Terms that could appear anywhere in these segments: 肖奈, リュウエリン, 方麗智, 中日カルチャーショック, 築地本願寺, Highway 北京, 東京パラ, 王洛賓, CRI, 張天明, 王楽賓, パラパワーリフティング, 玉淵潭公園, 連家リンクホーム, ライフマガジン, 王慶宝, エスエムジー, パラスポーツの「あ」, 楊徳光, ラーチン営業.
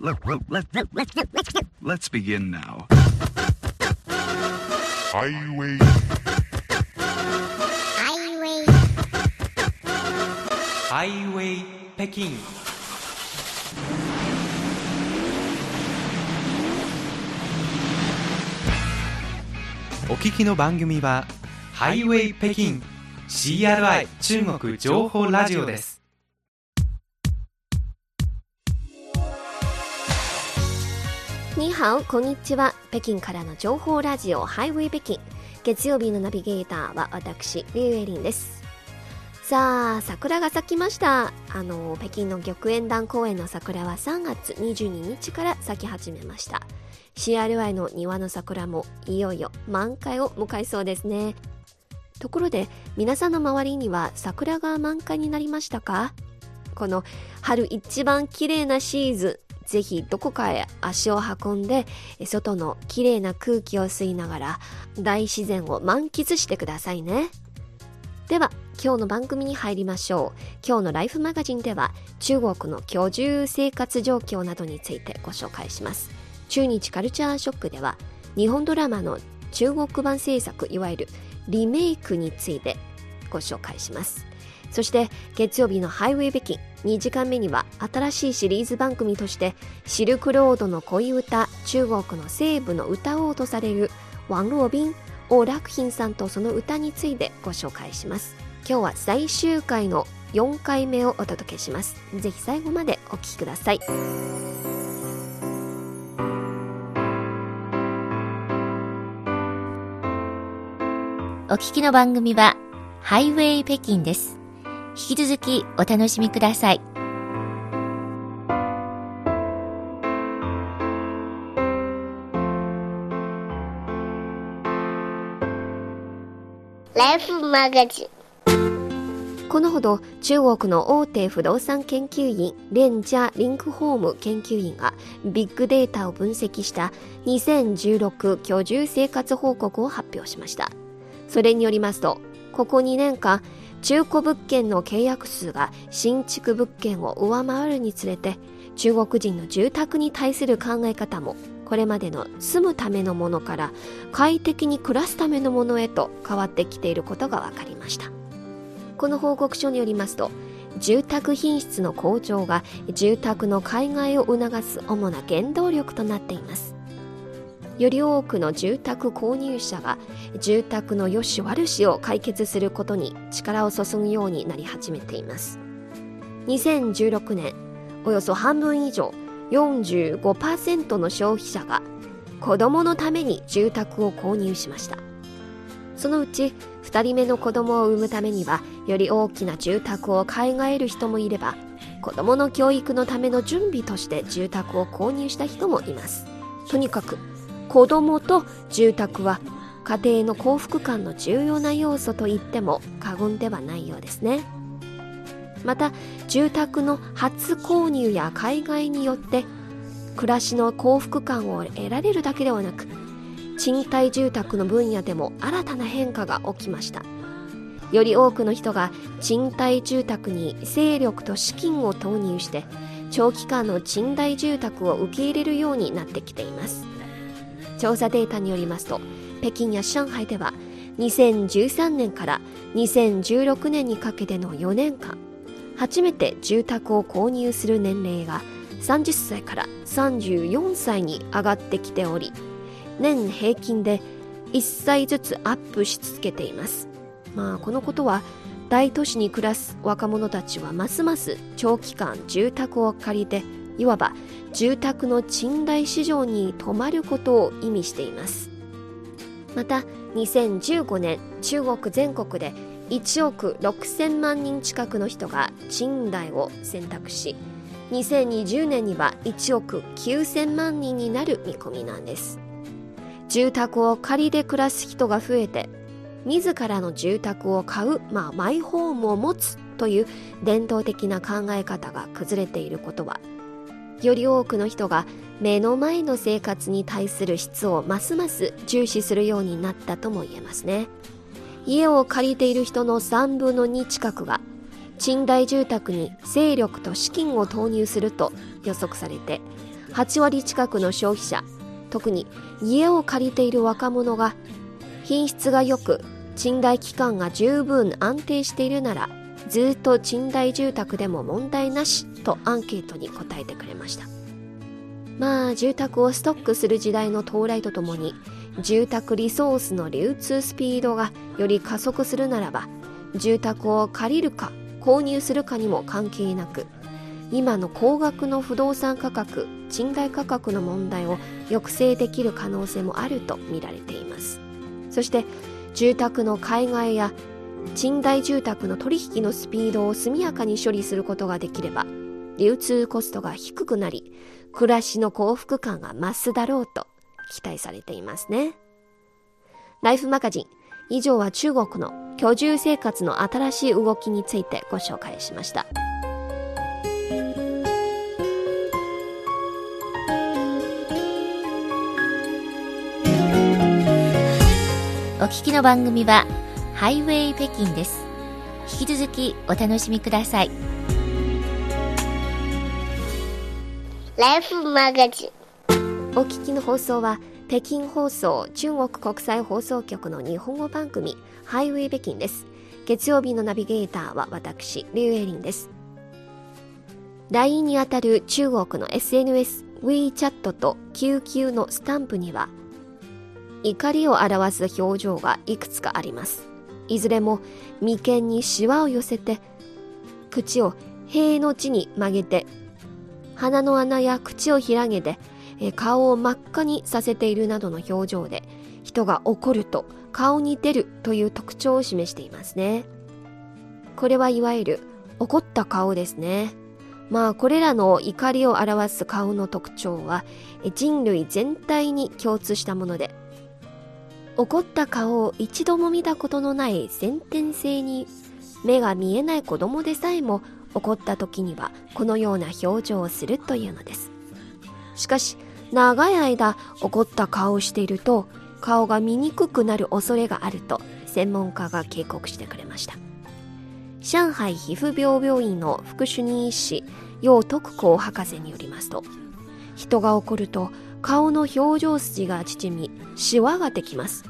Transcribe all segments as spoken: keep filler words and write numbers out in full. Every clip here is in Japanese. Let's begin now. Highway. Highway. Highway 北京。お聞きの番組はハイウェイ北京 シーアールアイ 中国情報ラジオです。にはお、こんにちは。北京からの情報ラジオハイウェイ北京、月曜日のナビゲーターは私リュウエリンです。さあ、桜が咲きました。あの北京の玉淵潭公園の桜はさんがつにじゅうににちから咲き始めました。 シーアールアイ の庭の桜もいよいよ満開を迎えそうですね。ところで皆さんの周りには桜が満開になりましたか？この春一番綺麗なシーズン、ぜひどこかへ足を運んで、外のきれいな空気を吸いながら大自然を満喫してくださいね。では今日の番組に入りましょう。今日のライフマガジンでは中国の居住生活状況などについてご紹介します。中日カルチャーショックでは日本ドラマの中国版制作、いわゆるリメイクについてご紹介します。そして月曜日のハイウェイ北京にじかんめには新しいシリーズ番組としてシルクロードの恋歌、中国の西部の歌王とされる王洛賓、王楽賓さんとその歌についてご紹介します。今日は最終回のよんかいめをお届けします。ぜひ最後までお聞きください。お聞きの番組はハイウェイ北京です。引き続きお楽しみください。ライフマガジン。このほど中国の大手不動産研究員連家リンクホーム研究員がビッグデータを分析したにせんじゅうろく居住生活報告を発表しました。それによりますと、ここにねんかん中古物件の契約数が新築物件を上回るにつれて、中国人の住宅に対する考え方もこれまでの住むためのものから快適に暮らすためのものへと変わってきていることが分かりました。この報告書によりますと、住宅品質の向上が住宅の買い替えを促す主な原動力となっています。より多くの住宅購入者が住宅の良し悪しを解決することに力を注ぐようになり始めています。にせんじゅうろくねん、およそ半分以上 よんじゅうごパーセント の消費者が子供のために住宅を購入しました。そのうちふたりめの子供を産むためにはより大きな住宅を買い替える人もいれば、子供の教育のための準備として住宅を購入した人もいます。とにかく子供と住宅は家庭の幸福感の重要な要素と言っても過言ではないようですね。また住宅の初購入や買い替えによって暮らしの幸福感を得られるだけではなく、賃貸住宅の分野でも新たな変化が起きました。より多くの人が賃貸住宅に精力と資金を投入して長期間の賃貸住宅を受け入れるようになってきています。調査データによりますと、北京や上海ではにせんじゅうさんねんからにせんじゅうろくねんにかけてのよねんかん、初めて住宅を購入する年齢がさんじゅっさいからさんじゅうよんさいに上がってきており、年平均でいっさいずつアップし続けています。まあこのことは大都市に暮らす若者たちはますます長期間住宅を借りて、いわば住宅の賃貸市場に泊まることを意味しています。またにせんじゅうごねん、中国全国でいちおくろくせんまんにん近くの人が賃貸を選択し、にせんにじゅうねんにはいちおくきゅうせんまんにんになる見込みなんです。住宅を借りで暮らす人が増えて、自らの住宅を買う、まあ、マイホームを持つという伝統的な考え方が崩れていることは、より多くの人が目の前の生活に対する質をますます重視するようになったとも言えますね。家を借りている人のさんぶんのに近くが賃貸住宅に精力と資金を投入すると予測されて、はちわり近くの消費者、特に家を借りている若者が、品質が良く賃貸期間が十分安定しているならずっと賃貸住宅でも問題なしとアンケートに答えてくれました。まあ住宅をストックする時代の到来とともに、住宅リソースの流通スピードがより加速するならば、住宅を借りるか購入するかにも関係なく、今の高額の不動産価格、賃貸価格の問題を抑制できる可能性もあると見られています。そして住宅の買い替えや賃貸住宅の取引のスピードを速やかに処理することができれば、流通コストが低くなり、暮らしの幸福感が増すだろうと期待されていますね。ライフマガジン、以上は中国の居住生活の新しい動きについてご紹介しました。お聞きの番組はハイウェイ北京です。引き続きお楽しみください。ライフマガジン。お聞きの放送は北京放送中国国際放送局の日本語番組ハイウェイ北京です。月曜日のナビゲーターは私リュウエリンです。 ライン にあたる中国の エスエヌエス ウィーチャット と キューキュー のスタンプには怒りを表す表情がいくつかあります。いずれも眉間にシワを寄せて、口を平の字に曲げて、鼻の穴や口を開けて顔を真っ赤にさせているなどの表情で、人が怒ると顔に出るという特徴を示していますね。これはいわゆる怒った顔ですね。まあこれらの怒りを表す顔の特徴は人類全体に共通したもので、怒った顔を一度も見たことのない先天性に目が見えない子供でさえも、怒った時にはこのような表情をするというのです。しかし長い間怒った顔をしていると顔が見にくくなる恐れがあると専門家が警告してくれました。上海皮膚病病院の副主任医師楊徳光博士によりますと、人が怒ると顔の表情筋が縮み、シワができます。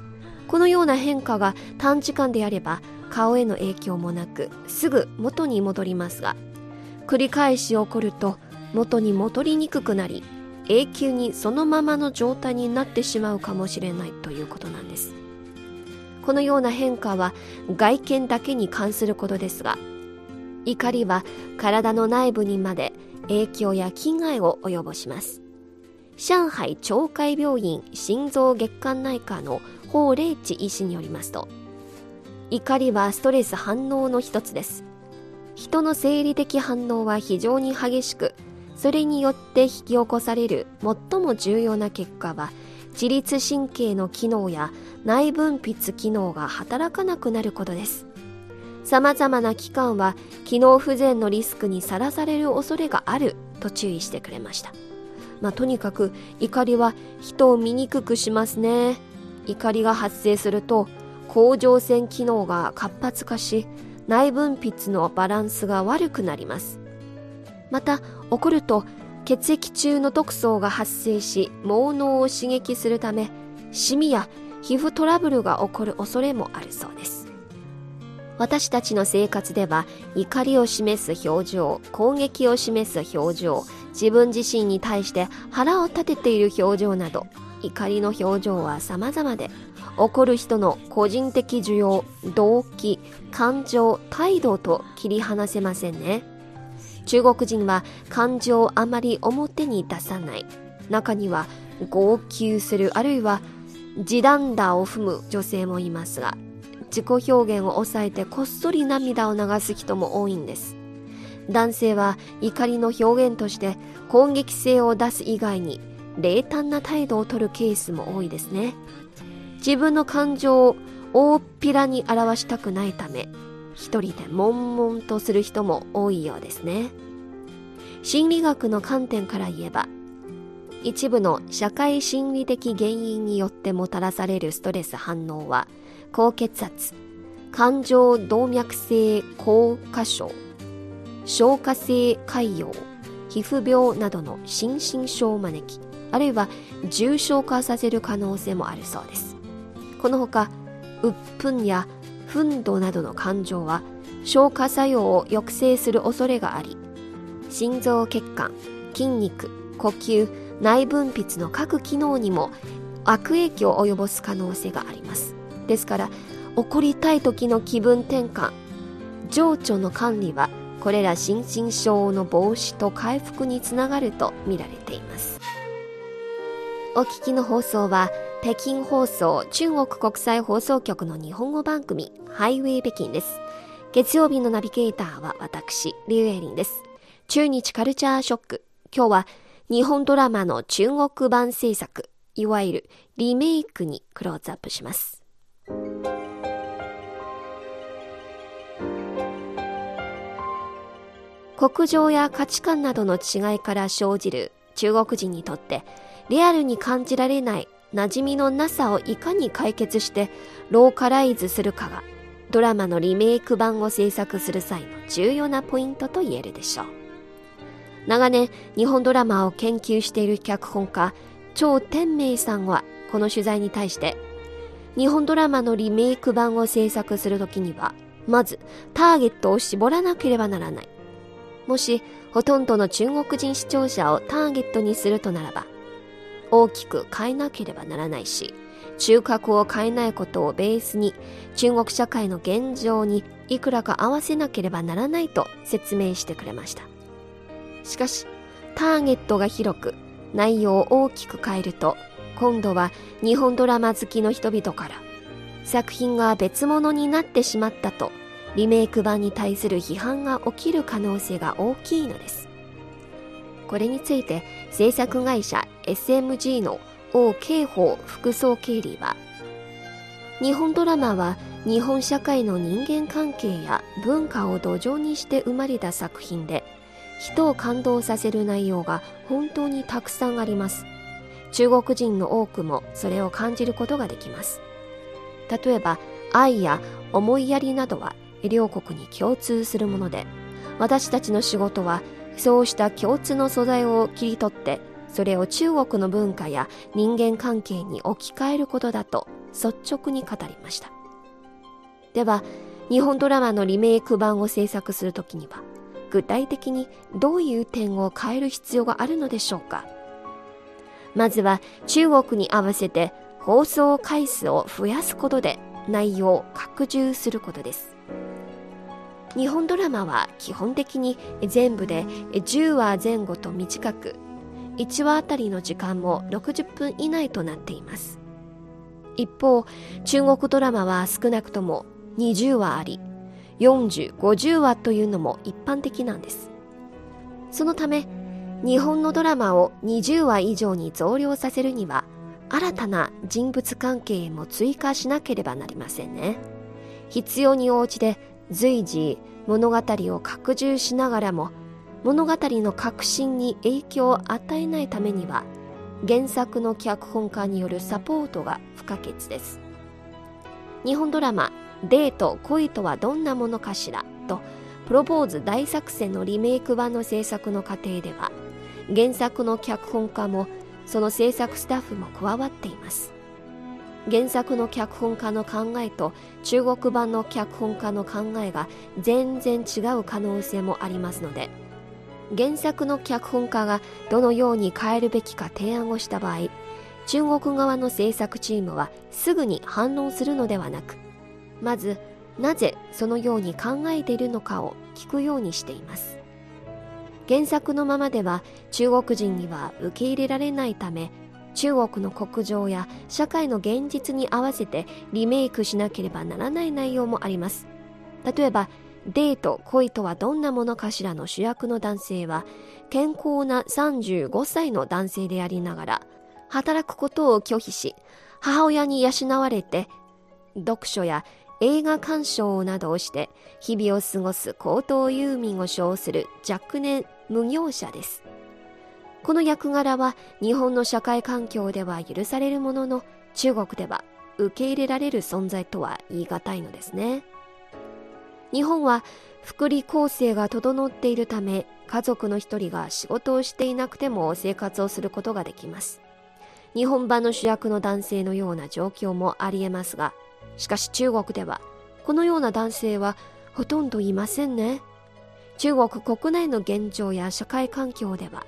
このような変化が短時間であれば顔への影響もなく、すぐ元に戻りますが、繰り返し起こると元に戻りにくくなり、永久にそのままの状態になってしまうかもしれないということなんです。このような変化は外見だけに関することですが、怒りは体の内部にまで影響や危害を及ぼします。上海長海病院心臓月間内科の方麗智医師によりますと、怒りはストレス反応の一つです。人の生理的反応は非常に激しく、それによって引き起こされる最も重要な結果は自律神経の機能や内分泌機能が働かなくなることです。様々な機関は機能不全のリスクにさらされる恐れがあると注意してくれました。まあ、とにかく怒りは人を醜くしますね。怒りが発生すると甲状腺機能が活発化し、内分泌のバランスが悪くなります。また怒ると血液中の毒素が発生し、毛嚢を刺激するためシミや皮膚トラブルが起こる恐れもあるそうです。私たちの生活では、怒りを示す表情、攻撃を示す表情、自分自身に対して腹を立てている表情など、怒りの表情は様々で、怒る人の個人的需要、動機、感情、態度と切り離せませんね。中国人は感情をあまり表に出さない。中には号泣する、あるいは地団打を踏む女性もいますが、自己表現を抑えてこっそり涙を流す人も多いんです。男性は怒りの表現として攻撃性を出す以外に冷淡な態度を取るケースも多いですね。自分の感情を大っぴらに表したくないため、一人で悶々とする人も多いようですね。心理学の観点から言えば、一部の社会心理的原因によってもたらされるストレス反応は高血圧、感情動脈性硬化症、消化性潰瘍、皮膚病などの心身症を招き、あるいは重症化させる可能性もあるそうです。このほか鬱憤や憤怒などの感情は消化作用を抑制する恐れがあり、心臓血管、筋肉、呼吸、内分泌の各機能にも悪影響を及ぼす可能性があります。ですから怒りたい時の気分転換、情緒の管理はこれら心身症の防止と回復につながると見られています。お聞きの放送は北京放送中国国際放送局の日本語番組ハイウェイ北京です。月曜日のナビゲーターは私、リュウエリンです。中日カルチャーショック、今日は日本ドラマの中国版制作、いわゆるリメイクにクローズアップします。国情や価値観などの違いから生じる中国人にとってリアルに感じられない馴染みのなさをいかに解決してローカライズするかが、ドラマのリメイク版を制作する際の重要なポイントと言えるでしょう。長年日本ドラマを研究している脚本家張天明さんはこの取材に対して、日本ドラマのリメイク版を制作するときにはまずターゲットを絞らなければならない、もしほとんどの中国人視聴者をターゲットにするとならば大きく変えなければならないし、中核を変えないことをベースに中国社会の現状にいくらか合わせなければならないと説明してくれました。しかしターゲットが広く内容を大きく変えると、今度は日本ドラマ好きの人々から作品が別物になってしまったとリメイク版に対する批判が起きる可能性が大きいのです。これについて制作会社 エスエムジー の王慶宝副総経理は、日本ドラマは日本社会の人間関係や文化を土壌にして生まれた作品で、人を感動させる内容が本当にたくさんあります。中国人の多くもそれを感じることができます。例えば愛や思いやりなどは両国に共通するもので、私たちの仕事はそうした共通の素材を切り取ってそれを中国の文化や人間関係に置き換えることだと率直に語りました。では日本ドラマのリメイク版を制作するときには具体的にどういう点を変える必要があるのでしょうか。まずは中国に合わせて放送回数を増やすことで内容を拡充することです。日本ドラマは基本的に全部でじゅうわぜん後と短く、いちわあたりの時間もろくじゅっぷん以内となっています。一方中国ドラマは少なくともにじゅうわあり、よんじゅう、ごじゅうわというのも一般的なんです。そのため日本のドラマをにじゅうわ以上に増量させるには新たな人物関係も追加しなければなりませんね。必要に応じて随時物語を拡充しながらも、物語の核心に影響を与えないためには原作の脚本家によるサポートが不可欠です。日本ドラマデート恋とはどんなものかしらとプロポーズ大作戦のリメイク版の制作の過程では、原作の脚本家もその制作スタッフも加わっています。原作の脚本家の考えと中国版の脚本家の考えが全然違う可能性もありますので、原作の脚本家がどのように変えるべきか提案をした場合、中国側の制作チームはすぐに反論するのではなく、まずなぜそのように考えているのかを聞くようにしています。原作のままでは中国人には受け入れられないため、中国の国情や社会の現実に合わせてリメイクしなければならない内容もあります。例えばデート恋とはどんなものかしらの主役の男性は健康なさんじゅうごさいの男性でありながら、働くことを拒否し母親に養われて読書や映画鑑賞などをして日々を過ごす高等遊民を称する若年無業者です。この役柄は日本の社会環境では許されるものの、中国では受け入れられる存在とは言い難いのですね。日本は福利厚生が整っているため、家族の一人が仕事をしていなくても生活をすることができます。日本版の主役の男性のような状況もありえますが、しかし中国では、このような男性はほとんどいませんね。中国国内の現状や社会環境では、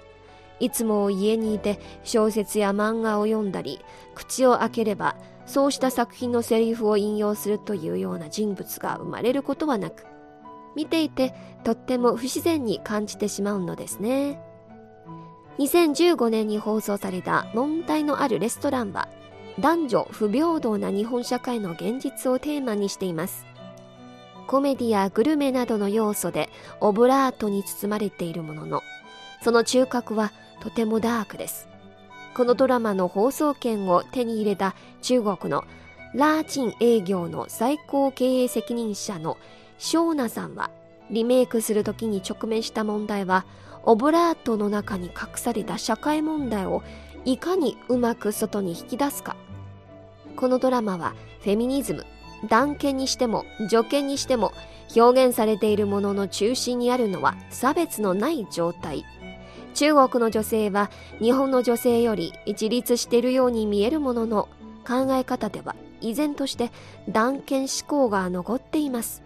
いつも家にいて小説や漫画を読んだり、口を開ければそうした作品のセリフを引用するというような人物が生まれることはなく、見ていてとっても不自然に感じてしまうのですね。にせんじゅうごねんに放送された問題のあるレストランは、男女不平等な日本社会の現実をテーマにしています。コメディやグルメなどの要素でオブラートに包まれているものの、その中核はとてもダークです。このドラマの放送権を手に入れた中国のラーチン営業の最高経営責任者の肖奈さんは、リメイクするときに直面した問題は、オブラートの中に隠された社会問題をいかにうまく外に引き出すか。このドラマはフェミニズム、男権にしても女権にしても表現されているものの中心にあるのは差別のない状態。中国の女性は日本の女性より自立しているように見えるものの、考え方では依然として男権思考が残っています。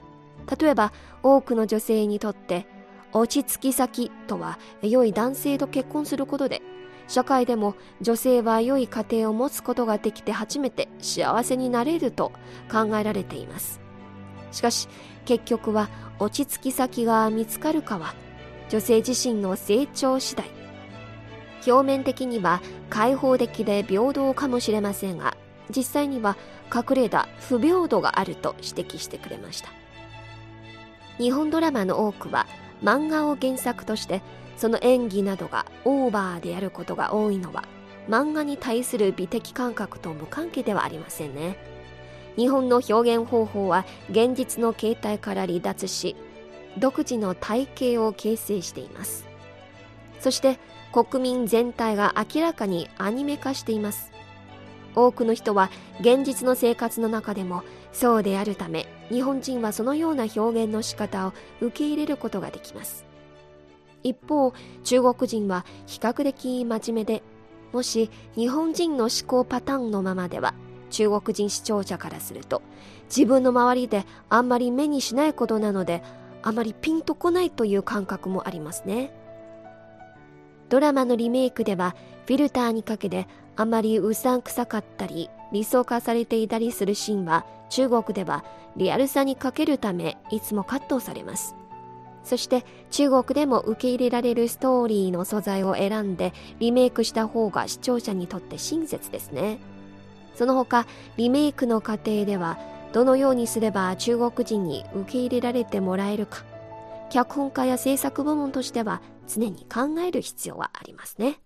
例えば多くの女性にとって落ち着き先とは良い男性と結婚することで、社会でも女性は良い家庭を持つことができて初めて幸せになれると考えられています。しかし結局は落ち着き先が見つかるかは女性自身の成長次第。表面的には開放的で平等かもしれませんが、実際には隠れた不平等があると指摘してくれました。日本ドラマの多くは漫画を原作として、その演技などがオーバーでやることが多いのは、漫画に対する美的感覚と無関係ではありませんね。日本の表現方法は現実の形態から離脱し、独自の体系を形成しています。そして国民全体が明らかにアニメ化しています。多くの人は現実の生活の中でもそうであるため、日本人はそのような表現の仕方を受け入れることができます。一方、中国人は比較的真面目で、もし日本人の思考パターンのままでは、中国人視聴者からすると、自分の周りであんまり目にしないことなので、あまりピンとこないという感覚もありますね。ドラマのリメイクでは、フィルターにかけてあまりうさんくさかったり、理想化されていたりするシーンは、中国ではリアルさに欠けるため、いつもカットされます。そして中国でも受け入れられるストーリーの素材を選んでリメイクした方が視聴者にとって親切ですね。その他、リメイクの過程ではどのようにすれば中国人に受け入れられてもらえるか、脚本家や制作部門としては常に考える必要はありますね。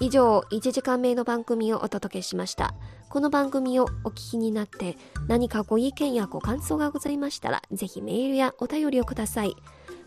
以上、いちじかんめの番組をお届けしました。この番組をお聞きになって何かご意見やご感想がございましたら、ぜひメールやお便りをください。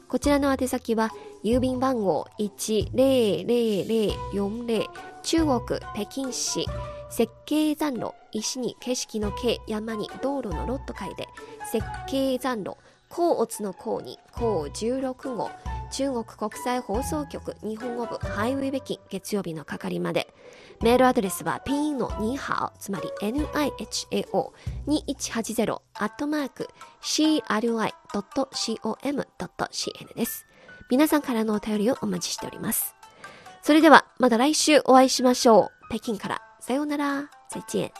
こちらの宛先は郵便番号 いちまるまるまるよんまる 中国北京市石景山路、石に景色の景、山に道路のロット会で石景山路、甲乙の甲に甲じゅうろく号、中国国際放送局日本語部ハイウェイ北京、月曜日の係まで。メールアドレスはピンのにはお、つまり nihao2180 アットマーク シーアールアイドットコムドットシーエヌ です。皆さんからのお便りをお待ちしております。それではまた来週お会いしましょう。北京からさようなら。再見。